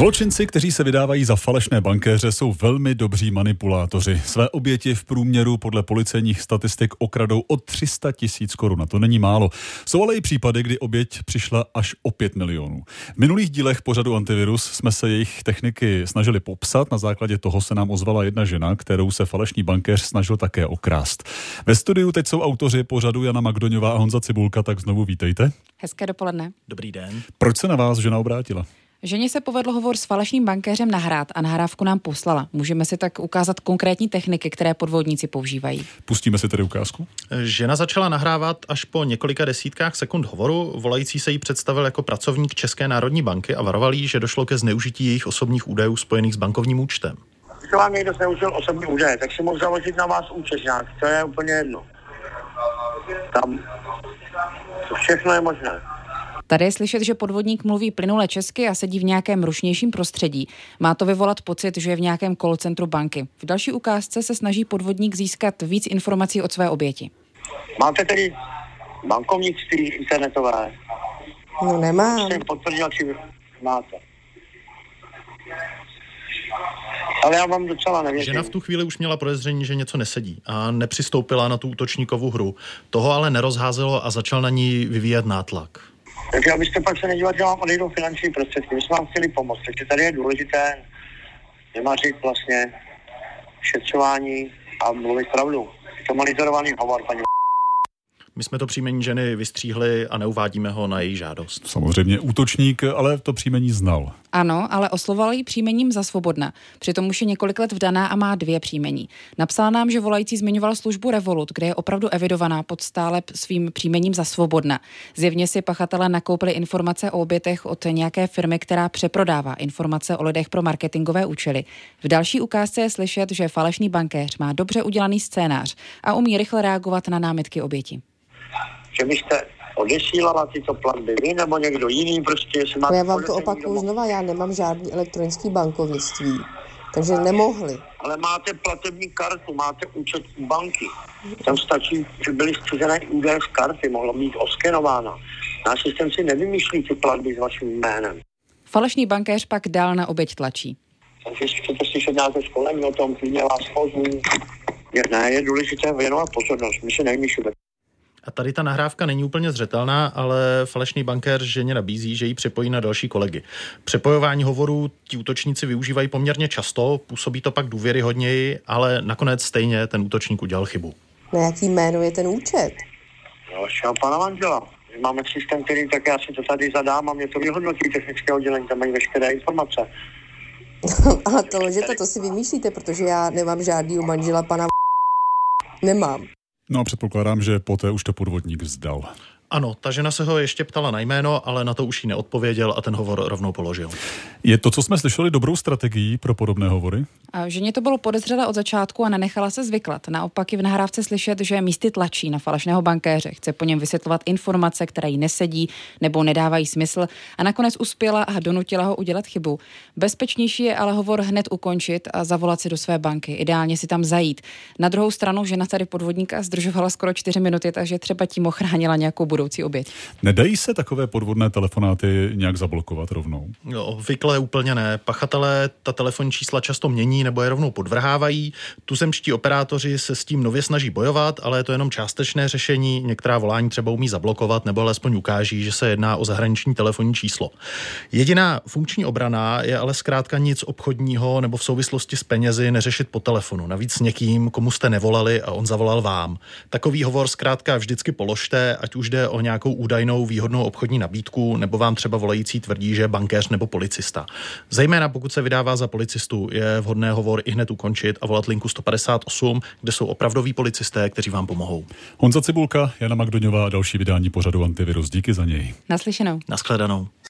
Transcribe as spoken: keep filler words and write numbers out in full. Zločinci, kteří se vydávají za falešné bankéře, jsou velmi dobří manipulátoři. Své oběti v průměru podle policejních statistik okradou o tři sta tisíc korun. To není málo. Jsou ale i případy, kdy oběť přišla až o pět milionů. V minulých dílech pořadu Antivirus jsme se jejich techniky snažili popsat. Na základě toho se nám ozvala jedna žena, kterou se falešný bankéř snažil také okrást. Ve studiu teď jsou autoři pořadu Jana Magdoňová a Honza Cibulka, tak znovu vítejte. Hezké dopoledne. Dobrý den. Proč se na vás žena obrátila? Ženě se povedlo hovor s falešným bankéřem nahrát a nahrávku nám poslala. Můžeme si tak ukázat konkrétní techniky, které podvodníci používají. Pustíme si tedy ukázku. Žena začala nahrávat až po několika desítkách sekund hovoru. Volající se jí představil jako pracovník České národní banky a varoval jí, že došlo ke zneužití jejich osobních údajů spojených s bankovním účtem. Když vám někdo zneužil osobní údaje, tak si mohl založit na vás účet nějak. To je úplně jedno. Tam to všechno je možné. Tady je slyšet, že podvodník mluví plynule česky a sedí v nějakém rušnějším prostředí. Má to vyvolat pocit, že je v nějakém call centru banky. V další ukázce se snaží podvodník získat víc informací od své oběti. Máte tedy bankovnictví internetové? No nemám. Jsem potvrdil, či máte. Ale já vám docela nevěřím. Žena v tu chvíli už měla podezření, že něco nesedí a nepřistoupila na tu útočníkovou hru. Toho ale nerozházelo a začal na ní vyvíjet nátlak. Takže abyste pak se nedívat, že vám odejdou finanční prostředky. My jsme vám chtěli pomoct, takže tady je důležité nemařit vlastně šetřování a mluvit pravdu. Je to monitorovaný hovor, paní. My jsme to příjmení ženy vystříhli a neuvádíme ho na její žádost. Samozřejmě útočník, ale to příjmení znal. Ano, ale oslovoval ji příjmením za Svobodna. Přitom už je několik let vdaná a má dvě příjmení. Napsal nám, že volající zmiňoval službu Revolut, kde je opravdu evidovaná pod stále svým příjmením za Svobodna. Zjevně si pachatelé nakoupili informace o obětech od nějaké firmy, která přeprodává informace o lidech pro marketingové účely. V další ukázce je slyšet, že falešný bankéř má dobře udělaný scénář a umí rychle reagovat na námitky oběti. Že byste odesílala tyto platby vy nebo někdo jiný, prostě jestli máte... Já vám to opakuju znova, já nemám žádný elektronický bankovnictví, takže nemohli. Ale máte platební kartu, máte účet banky. Tam stačí, že byly zcizené údaje z karty, mohla být oskenována. Náš systém si nevymýšlí ty platby s vaším jménem. Falešný bankéř pak dál na oběť tlačí. Takže jestli chcete slyšet nějaké školení o tom, klidně vás pozvím. Ne, je důležité věnovat pozornost, my se nevymýšlíme. A tady ta nahrávka není úplně zřetelná, ale falešný bankér ženě nabízí, že ji přepojí na další kolegy. Přepojování hovorů ti útočníci využívají poměrně často, působí to pak důvěryhodněji, ale nakonec stejně ten útočník udělal chybu. Na jaký jméno je ten účet? No, všeho pana manžela. Máme systém, který tak já si to tady zadám a mě to vyhodnotí technické oddělení, tam mají veškeré informace. Ale to, že to, to si vymýšlíte, protože já nemám žádnýho manžela pana nemám. No a předpokládám, že poté už to podvodník vzdal. Ano, ta žena se ho ještě ptala na jméno, ale na to už jí neodpověděl a ten hovor rovnou položil. Je to, co jsme slyšeli, dobrou strategií pro podobné hovory? A ženě to bylo podezřelé od začátku a nenechala se zvyklat. Naopak je v nahrávce slyšet, že místy tlačí na falešného bankéře. Chce po něm vysvětlovat informace, které jí nesedí nebo nedávají smysl a nakonec uspěla a donutila ho udělat chybu. Bezpečnější je ale hovor hned ukončit a zavolat si do své banky. Ideálně si tam zajít. Na druhou stranu žena tady podvodníka zdržovala skoro čtyři minuty, takže třeba tím ochránila nějakou budu. Oběť. Nedají se takové podvodné telefonáty nějak zablokovat rovnou? Jo, vykle úplně ne. Pachatelé ta telefonní čísla často mění nebo je rovnou podvrhávají. Tuzemští operátoři se s tím nově snaží bojovat, ale je to jenom částečné řešení. Některá volání třeba umí zablokovat nebo alespoň ukáží, že se jedná o zahraniční telefonní číslo. Jediná funkční obrana je ale zkrátka nic obchodního nebo v souvislosti s penězi neřešit po telefonu. Navíc s někým, komu jste nevolali a on zavolal vám. Takový hovor zkrátka vždycky položte, ať už jde o nějakou údajnou výhodnou obchodní nabídku, nebo vám třeba volající tvrdí, že bankéř nebo policista. Zejména pokud se vydává za policistu, je vhodné hovor i hned ukončit a volat linku sto padesát osm, kde jsou opravdoví policisté, kteří vám pomohou. Honza Cibulka, Jana Magdoňová a další vydání pořadu Antivirus. Díky za něj. Naslyšenou. Naschledanou.